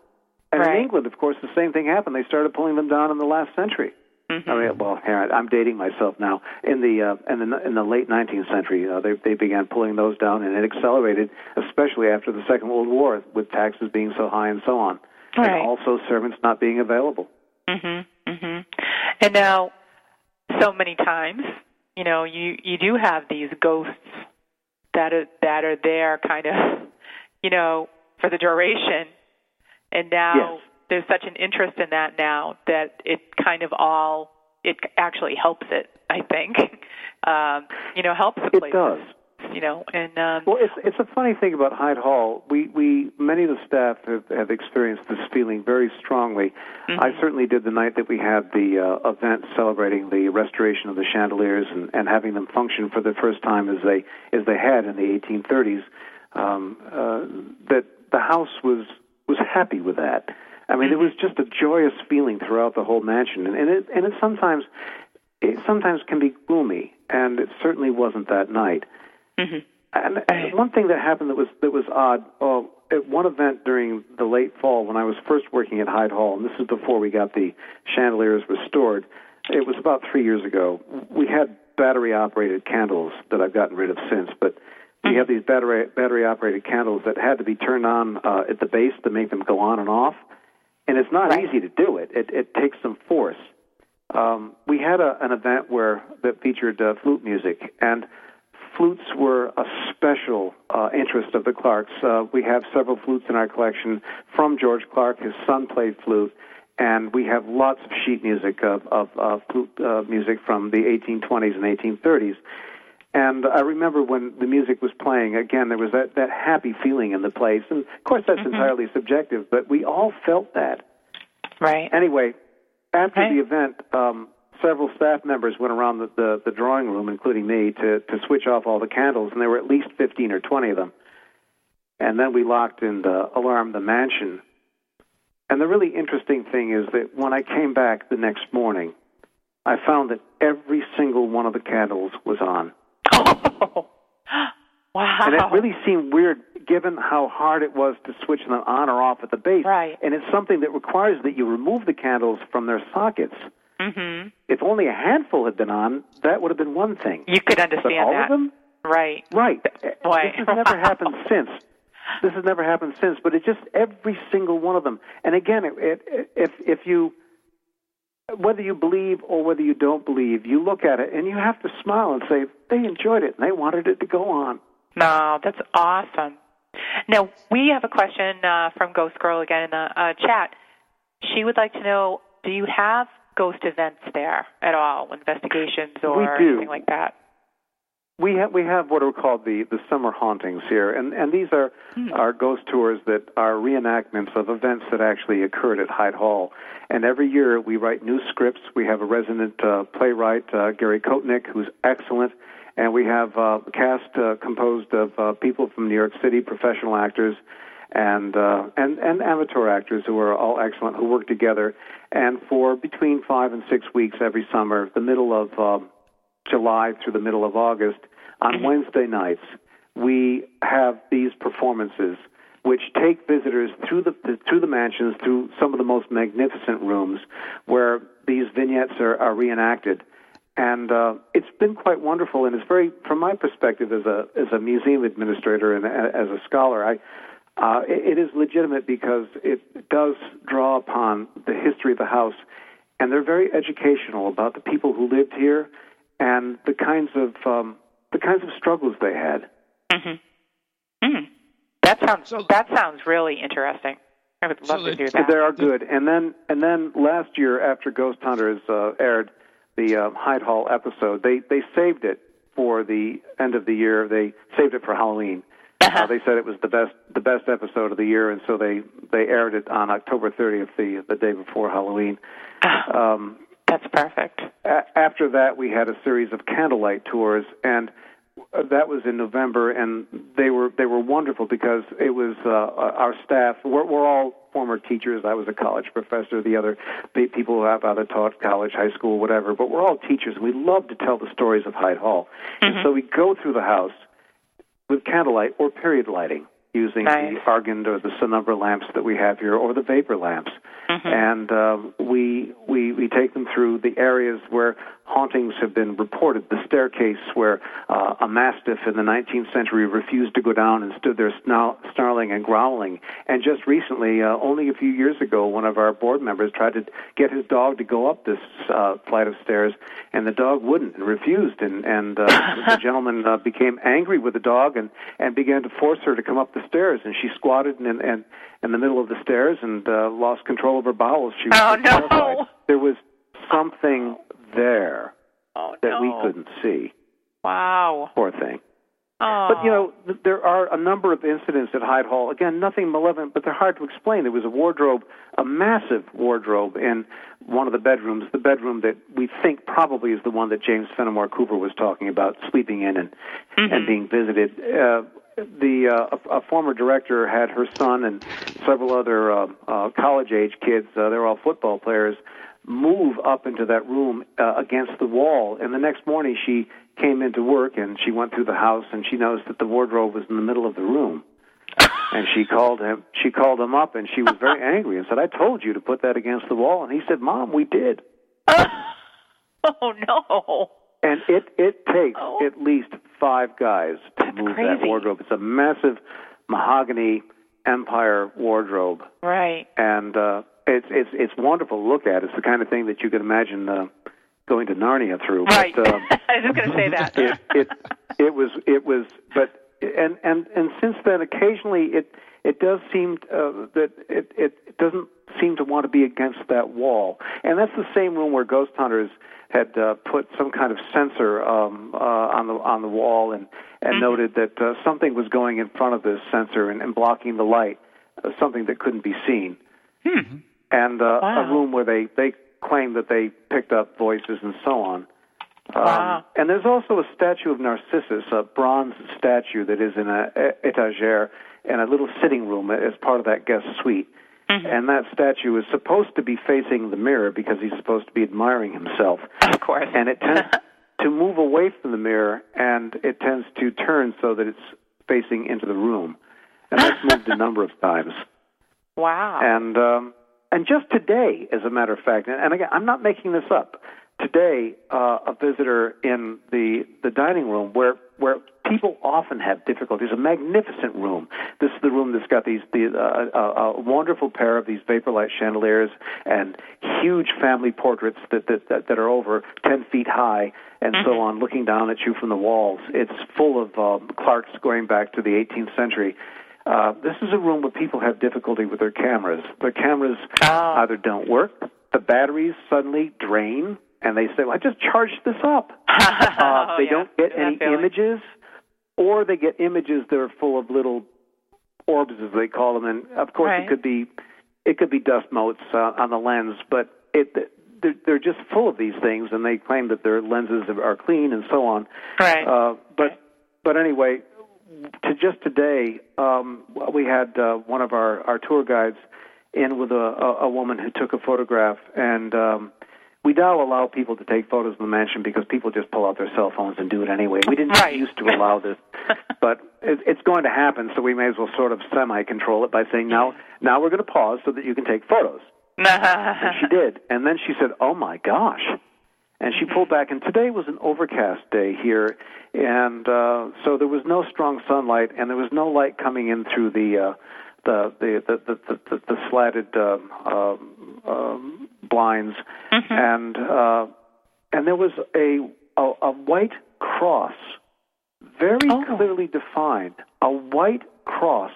And right. in England, of course, the same thing happened. They started pulling them down in the last century. Mm-hmm. I mean, well, I'm dating myself now. In the uh, in the in the late nineteenth century, uh, they they began pulling those down, and it accelerated, especially after the Second World War, with taxes being so high and so on, right. and also servants not being available. Mm-hmm. Mm-hmm. And now, so many times, you know, you, you do have these ghosts that are that are there, kind of, you know, for the duration. And now yes. there's such an interest in that now that it kind of all, it actually helps it, I think. Um, you know, helps the places. It does. You know, and um, well, it's it's a funny thing about Hyde Hall. We, we many of the staff have, have experienced this feeling very strongly. Mm-hmm. I certainly did the night that we had the uh, event celebrating the restoration of the chandeliers and, and having them function for the first time as they as they had in the eighteen thirties. Um, uh, that the house was. was happy with that. I mean, mm-hmm. it was just a joyous feeling throughout the whole mansion, and, and it and it sometimes it sometimes can be gloomy, and it certainly wasn't that night. Mm-hmm. And, and one thing that happened that was that was odd. Oh, at one event during the late fall, when I was first working at Hyde Hall, and this is before we got the chandeliers restored, it was about three years ago. We had battery-operated candles that I've gotten rid of since, but. You have these battery, battery-operated candles that had to be turned on uh, at the base to make them go on and off, and it's not right. easy to do it. It, it takes some force. Um, we had a, an event where that featured uh, flute music, and flutes were a special uh, interest of the Clarks. Uh, we have several flutes in our collection from George Clark. His son played flute, and we have lots of sheet music of, of, of flute uh, music from the eighteen twenties and eighteen thirties. And I remember when the music was playing, again, there was that, that happy feeling in the place. And, of course, that's mm-hmm. entirely subjective, but we all felt that. Right. Anyway, after right. the event, um, several staff members went around the, the, the drawing room, including me, to, to switch off all the candles, and there were at least fifteen or twenty of them. And then we locked and uh, alarmed the mansion. And the really interesting thing is that when I came back the next morning, I found that every single one of the candles was on. Oh. Wow. And it really seemed weird given how hard it was to switch them on or off at the base. Right. And it's something that requires that you remove the candles from their sockets. Mm-hmm. If only a handful had been on, that would have been one thing. You could understand but all that. All of them? Right. Right. Boy. This has wow. never happened since. This has never happened since, but it's just every single one of them. And again, it, it, if if you... whether you believe or whether you don't believe, you look at it and you have to smile and say, they enjoyed it and they wanted it to go on. No, that's awesome. Now, we have a question uh, from Ghost Girl again in the uh, chat. She would like to know, do you have ghost events there at all, investigations or anything like that? We have, we have what are called the, the summer hauntings here, and, and these are, hmm. are ghost tours that are reenactments of events that actually occurred at Hyde Hall. And every year we write new scripts. We have a resident uh, playwright, uh, Gary Kotnick, who's excellent, and we have uh, a cast uh, composed of uh, people from New York City, professional actors, and, uh, and and amateur actors who are all excellent, who work together. And for between five and six weeks every summer, the middle of... Um, July through the middle of August, on mm-hmm. Wednesday nights, we have these performances which take visitors through the through the mansions, through some of the most magnificent rooms where these vignettes are, are reenacted. And uh, it's been quite wonderful, and it's very, from my perspective as a as a museum administrator and a, as a scholar, I uh, it, it is legitimate because it does draw upon the history of the house, and they're very educational about the people who lived here, and the kinds of um, the kinds of struggles they had. Mm-hmm. Mm. That sounds so, that sounds really interesting. I would love so to do that. They are good. And then and then last year, after Ghost Hunters uh, aired the uh, Hyde Hall episode, they they saved it for the end of the year. They saved it for Halloween. Uh-huh. Uh, they said it was the best the best episode of the year, and so they, they aired it on October thirtieth, the, the day before Halloween. Oh, um, that's perfect. A- after that, we had a series of candlelight tours, and that was in November, and they were they were wonderful because it was uh, our staff. We're, we're all former teachers. I was a college professor. The other people who have either taught college, high school, whatever. But we're all teachers. We love to tell the stories of Hyde Hall, mm-hmm. and so we go through the house with candlelight or period lighting using nice. the Argand or the Penumbra lamps that we have here or the vapor lamps. Mm-hmm. And um, we, we we take them through the areas where hauntings have been reported, the staircase where uh, a mastiff in the nineteenth century refused to go down and stood there snarl- snarling and growling. And just recently, uh, only a few years ago, one of our board members tried to get his dog to go up this uh, flight of stairs, and the dog wouldn't and refused. And, and uh, the gentleman uh, became angry with the dog and, and began to force her to come up the stairs, and she squatted in, in, in the middle of the stairs and uh, lost control of her bowels. She was oh, terrified. No. There was something there oh, that no. we couldn't see. Wow. Poor thing. Oh. But, you know, there are a number of incidents at Hyde Hall. Again, nothing malevolent, but they're hard to explain. There was a wardrobe, a massive wardrobe in one of the bedrooms, the bedroom that we think probably is the one that James Fenimore Cooper was talking about, sleeping in and, mm-hmm. and being visited. Uh, The uh, a, a former director had her son and several other uh, uh, college-age kids, uh, they're all football players, move up into that room uh, against the wall. And the next morning she came into work and she went through the house and she noticed that the wardrobe was in the middle of the room. And she called him. She called him up and she was very angry and said, "I told you to put that against the wall." And he said, "Mom, we did." Oh, no. And it, it takes oh. at least five guys to That's move crazy. that wardrobe. It's a massive mahogany empire wardrobe. Right. And uh, it's it's it's wonderful to look at. It's the kind of thing that you can imagine uh, going to Narnia through. Right. But, uh, I was just going to say that. it, it it was it was but and and and since then occasionally it it does seem uh, that it it doesn't seem to want to be against that wall. And that's the same room where ghost hunters had uh, put some kind of sensor um, uh, on the on the wall and, and mm-hmm. noted that uh, something was going in front of this sensor and, and blocking the light, uh, something that couldn't be seen. Hmm. And uh, wow. a room where they, they claimed that they picked up voices and so on. Um, wow. And there's also a statue of Narcissus, a bronze statue that is in an étagère in a little sitting room as part of that guest suite. Mm-hmm. And that statue is supposed to be facing the mirror because he's supposed to be admiring himself. Of course. And it tends to move away from the mirror, and it tends to turn so that it's facing into the room. And that's moved a number of times. Wow. And um, and just today, as a matter of fact, and, and again, I'm not making this up, today uh, a visitor in the, the dining room where where people often have difficulties. A magnificent room. This is the room that's got these the uh, uh, a wonderful pair of these vapor light chandeliers and huge family portraits that that, that, that are over ten feet high and mm-hmm. so on, looking down at you from the walls. It's full of um, Clarks going back to the eighteenth century. Uh, this is a room where people have difficulty with their cameras. Their cameras oh. either don't work, the batteries suddenly drain, and they say, "Well, I just charged this up." Uh, they oh, yeah. don't get any images, or they get images that are full of little orbs, as they call them. And of course, right. it could be it could be dust motes uh, on the lens, but it they're, they're just full of these things, and they claim that their lenses are clean and so on. Right. Uh, but right. but anyway, to just today, um, we had uh, one of our, our tour guides in with a, a, a woman who took a photograph and. Um, We now allow people to take photos in the mansion because people just pull out their cell phones and do it anyway. We didn't right. used to allow this, but it, it's going to happen, so we may as well sort of semi-control it by saying, now now we're going to pause so that you can take photos. And she did. And then she said, "Oh, my gosh." And she pulled back, and today was an overcast day here, and uh, so there was no strong sunlight, and there was no light coming in through the uh, the, the, the, the, the, the slatted uh, uh, um, blinds, mm-hmm. and uh, and there was a, a a white cross, very oh. clearly defined, a white cross,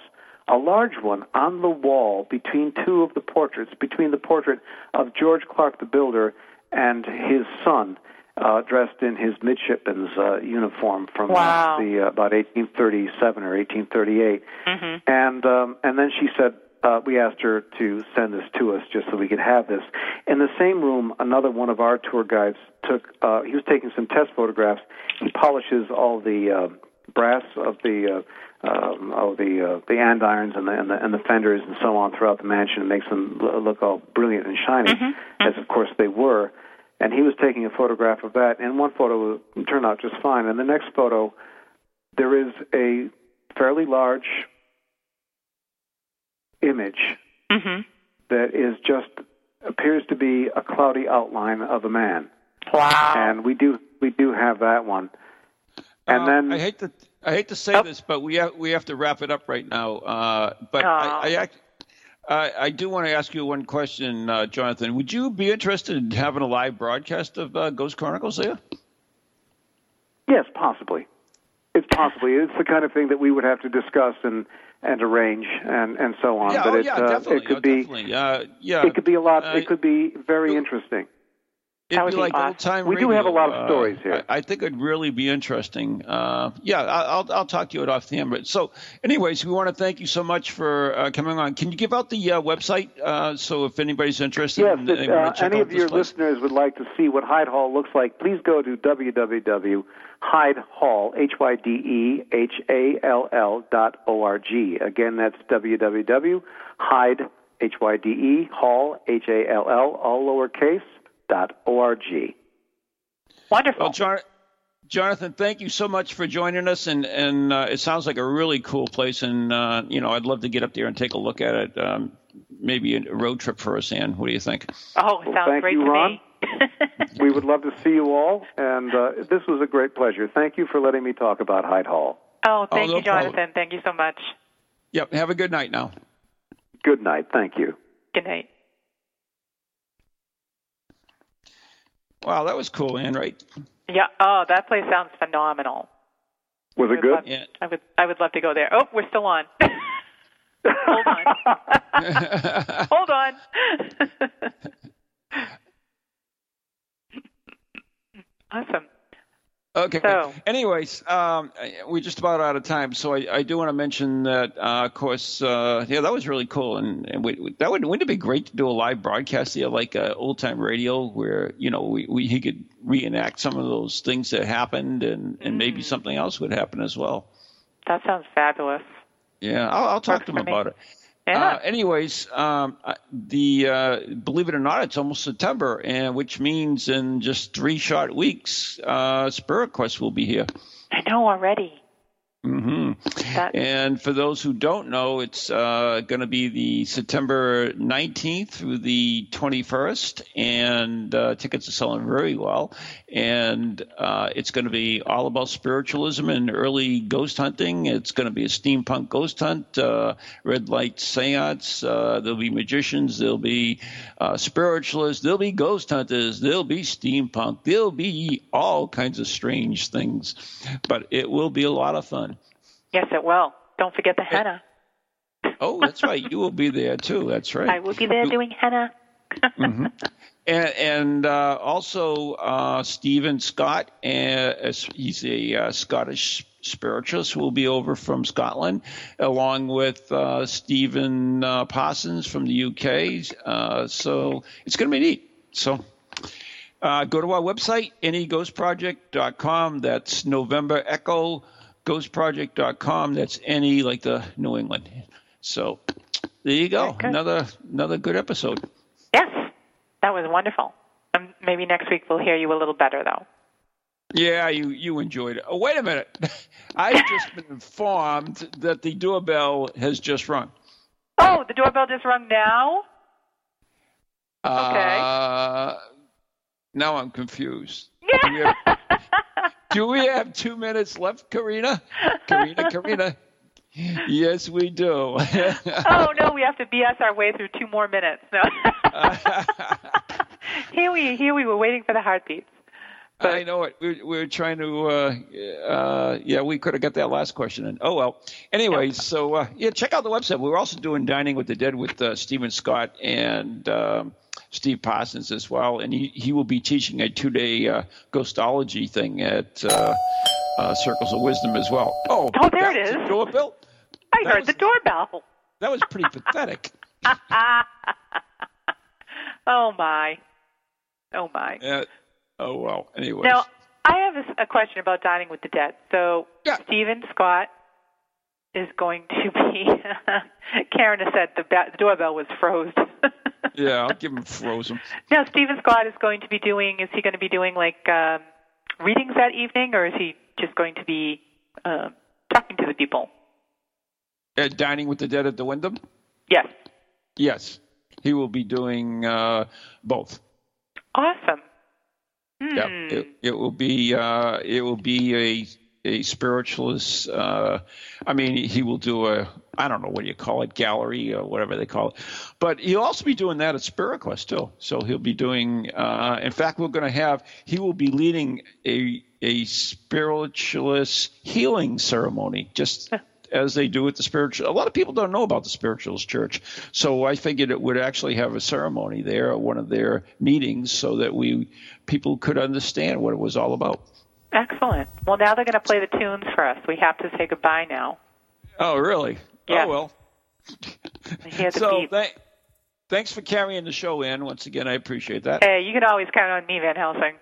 a large one on the wall between two of the portraits, between the portrait of George Clark the Builder and his son, uh, dressed in his midshipman's uh, uniform from wow. the uh, about eighteen thirty-seven or eighteen thirty-eight. Mm-hmm. And um, and then she said, uh, we asked her to send this to us just so we could have this. In the same room, another one of our tour guides took, uh, he was taking some test photographs. He polishes all the uh, brass of the... Uh, Um, oh, the uh, the andirons and the, and the and the fenders and so on throughout the mansion, and makes them l- look all brilliant and shiny, mm-hmm. as of course they were. And he was taking a photograph of that, and one photo turned out just fine. And the next photo, there is a fairly large image mm-hmm. that is just appears to be a cloudy outline of a man. Wow! And we do we do have that one. And um, then I hate to. I hate to say oh. this, but we have, we have to wrap it up right now. Uh, but oh. I I, act, I I do want to ask you one question, uh, Jonathan. Would you be interested in having a live broadcast of uh, Ghost Chronicles there? Yes, possibly. It's possibly. It's the kind of thing that we would have to discuss and, and arrange and, and so on. Yeah, but oh, it, yeah, uh, definitely. It could oh, be definitely. Uh, yeah, it could be a lot. Uh, it could be very it, interesting. It'd be like old-time radio. We do have a lot of stories here. Uh, I, I think it'd really be interesting. Uh, yeah, I'll I'll talk to you off the end. So, anyways, we want to thank you so much for uh, coming on. Can you give out the uh, website uh, so if anybody's interested? Yes, in, if uh, any of your place. listeners would like to see what Hyde Hall looks like, please go to w w w dot hyde hall dot org. Again, that's w w w dot hyde hall dot org. Wonderful. Well, John, Jonathan, thank you so much for joining us, and and uh, it sounds like a really cool place, and uh, you know, I'd love to get up there and take a look at it. Um, maybe a road trip for us, Anne. What do you think? Oh, it sounds well, great you, to Ron. me. We would love to see you all, and uh, this was a great pleasure. Thank you for letting me talk about Hyde Hall. Oh, thank oh, no you, Jonathan. Problem. Thank you so much. Yep. Have a good night now. Good night. Thank you. Good night. Wow, that was cool, Anne, right? Yeah. Oh, that place sounds phenomenal. Was it good? Love, yeah. I would I would love to go there. Oh, we're still on. Hold on. Hold on. Awesome. Okay. So. Anyways, um, we're just about out of time, so I, I do want to mention that, uh, of course, uh, yeah, that was really cool, and, and we, we, that would wouldn't it be great to do a live broadcast here, like uh, old time radio, where you know we, we he could reenact some of those things that happened, and, and mm. maybe something else would happen as well. That sounds fabulous. Yeah, I'll, I'll talk Works to him about it. Yeah. Uh, anyways, um, the uh, believe it or not, it's almost September, and which means in just three short weeks, uh, Spirit Quest will be here. I know already. Mm-hmm. That... And for those who don't know, it's uh, going to be the September nineteenth through the twenty-first, and uh, tickets are selling very well. And uh, it's going to be all about spiritualism and early ghost hunting. It's going to be a steampunk ghost hunt, uh, red light seance. Uh, there'll be magicians. There'll be uh, spiritualists. There'll be ghost hunters. There'll be steampunk. There'll be all kinds of strange things. But it will be a lot of fun. Yes, it will. Don't forget the henna. Oh, that's right. You will be there, too. That's right. I will be there doing henna. Mm-hmm. And, and uh, also uh, Stephen Scott, uh, he's a uh, Scottish spiritualist who will be over from Scotland, along with uh, Stephen uh, Parsons from the U K. Uh, so it's going to be neat. So uh, go to our website, any ghost project dot com. That's November Echo. ghost project dot com. That's any like the New England. So there you go. Good. Another another good episode. Yes. That was wonderful. Um, maybe next week we'll hear you a little better, though. Yeah, you, you enjoyed it. Oh, wait a minute. I've just been informed that the doorbell has just rung. Oh, the doorbell just rung now? Okay. Uh, now I'm confused. Yeah. Do we have two minutes left, Karina? Karina, Karina. Yes, we do. Oh, no, we have to B S our way through two more minutes. No. here, we, here we were waiting for the heartbeats. But... I know it. We, we were trying to, uh, uh, yeah, we could have got that last question in. Oh, well. Anyways, yeah. so, uh, yeah, check out the website. We were also doing Dining with the Dead with uh, Stephen Scott and um, – Steve Parsons as well, and he, he will be teaching a two-day uh, ghostology thing at uh, uh, Circles of Wisdom as well. Oh, oh there it is. The doorbell. I that heard was, the doorbell. That was pretty pathetic. Oh, my. Oh, my. Uh, oh, well, anyways. Now, I have a, a question about Dining with the Dead. So, yeah. Stephen Scott is going to be – Karen has said the, ba- the doorbell was froze. Yeah, I'll give him frozen. Now, Stephen Scott is going to be doing – is he going to be doing, like, um, readings that evening, or is he just going to be uh, talking to the people? At Dining with the Dead at the Wyndham? Yes. Yes. He will be doing uh, both. Awesome. Hmm. Yeah, it, it will be uh, it will be a a spiritualist. Uh, I mean, he will do a I don't know what do you call it gallery or whatever they call it, but he'll also be doing that at Spirit Quest too. So he'll be doing. Uh, in fact, we're going to have he will be leading a a spiritualist healing ceremony. Just. As they do with the spiritual. A lot of people don't know about the spiritualist church. So I figured it would actually have a ceremony there at one of their meetings so that we people could understand what it was all about. Excellent. Well, now they're going to play the tunes for us. We have to say goodbye now. Oh, really? Yeah. Oh, well. So th- thanks for carrying the show in. Once again, I appreciate that. Hey, you can always count on me, Van Helsing.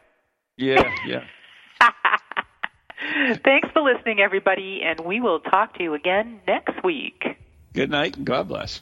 Yeah, yeah. Thanks for listening, everybody, and we will talk to you again next week. Good night, and God bless.